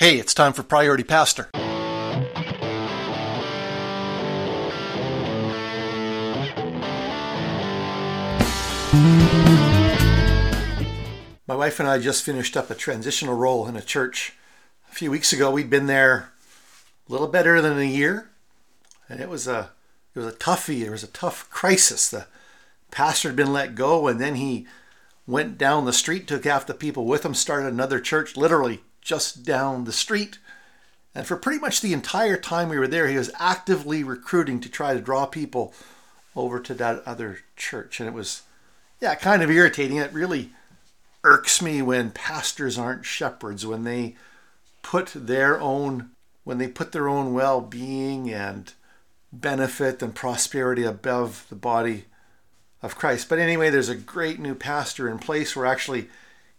Hey, it's time for Priority Pastor. My wife and I just finished up a transitional role in a church a few weeks ago. We'd been there a little better than a year, and it was a toughie. There was a tough crisis. The pastor had been let go, and then he went down the street, took half the people with him, started another church, literally just down the street. And for pretty much the entire time we were there, he was actively recruiting to try to draw people over to that other church. And it was, kind of irritating. It really irks me when pastors aren't shepherds, when they put their own well-being and benefit and prosperity above the body of Christ. But anyway, there's a great new pastor in place. We're actually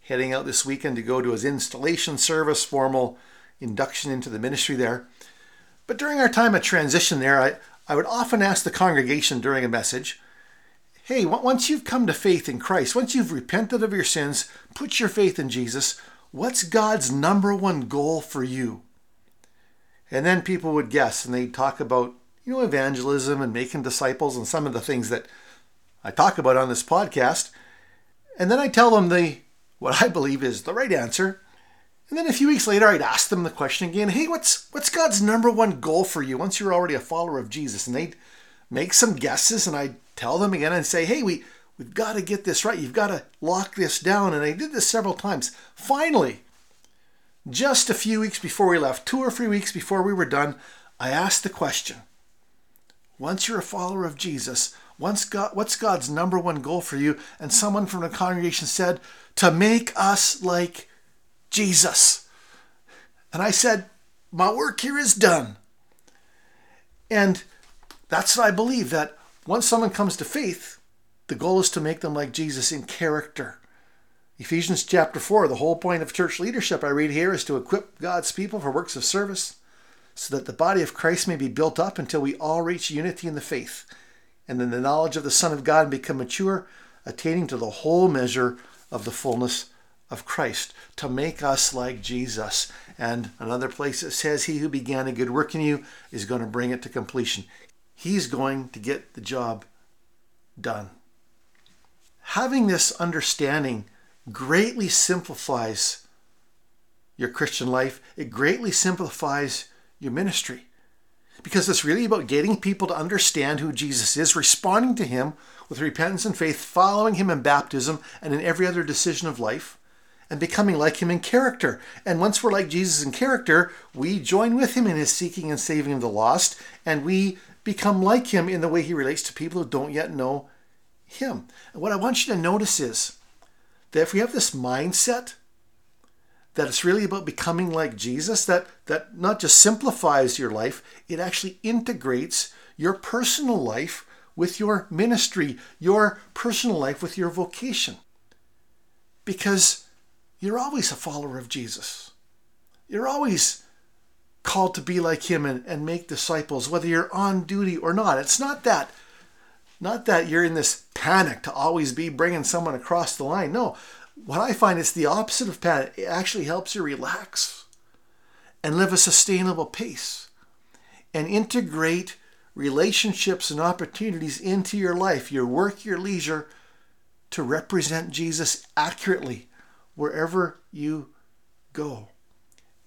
heading out this weekend to go to his installation service, formal induction into the ministry there. But during our time of transition there, I would often ask the congregation during a message, hey, once you've come to faith in Christ, once you've repented of your sins, put your faith in Jesus, what's God's number one goal for you? And then people would guess, and they'd talk about, evangelism and making disciples and some of the things that I talk about on this podcast. And then I tell them what I believe is the right answer. And then a few weeks later, I'd ask them the question again, hey, what's God's number one goal for you once you're already a follower of Jesus? And they'd make some guesses, and I'd tell them again and say, hey, we've got to get this right. You've got to lock this down. And I did this several times. Finally, just a few weeks before we left, 2 or 3 weeks before we were done, I asked the question, once you're a follower of Jesus, what's God's number one goal for you? And someone from the congregation said, to make us like Jesus. And I said, my work here is done. And that's what I believe, that once someone comes to faith, the goal is to make them like Jesus in character. Ephesians chapter 4, the whole point of church leadership I read here is to equip God's people for works of service so that the body of Christ may be built up until we all reach unity in the faith and in the knowledge of the Son of God and become mature, attaining to the whole measure of the fullness of Christ, to make us like Jesus. And another place it says, he who began a good work in you is going to bring it to completion. He's going to get the job done. Having this understanding greatly simplifies your Christian life. It greatly simplifies your ministry, because it's really about getting people to understand who Jesus is, responding to him with repentance and faith, following him in baptism and in every other decision of life, and becoming like him in character. And once we're like Jesus in character, we join with him in his seeking and saving of the lost, and we become like him in the way he relates to people who don't yet know him. And what I want you to notice is that if we have this mindset that it's really about becoming like Jesus, that not just simplifies your life, it actually integrates your personal life with your ministry, your personal life with your vocation. Because you're always a follower of Jesus. You're always called to be like him and make disciples, whether you're on duty or not. It's not that you're in this panic to always be bringing someone across the line. No. What I find is the opposite of panic. It actually helps you relax and live a sustainable pace and integrate relationships and opportunities into your life, your work, your leisure, to represent Jesus accurately wherever you go.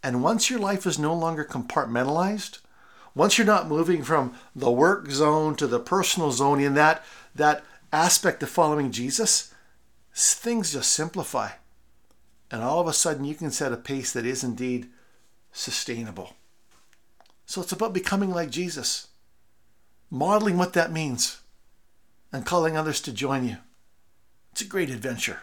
And once your life is no longer compartmentalized, once you're not moving from the work zone to the personal zone in that aspect of following Jesus, things just simplify. And all of a sudden, you can set a pace that is indeed sustainable. So it's about becoming like Jesus, modeling what that means, and calling others to join you. It's a great adventure.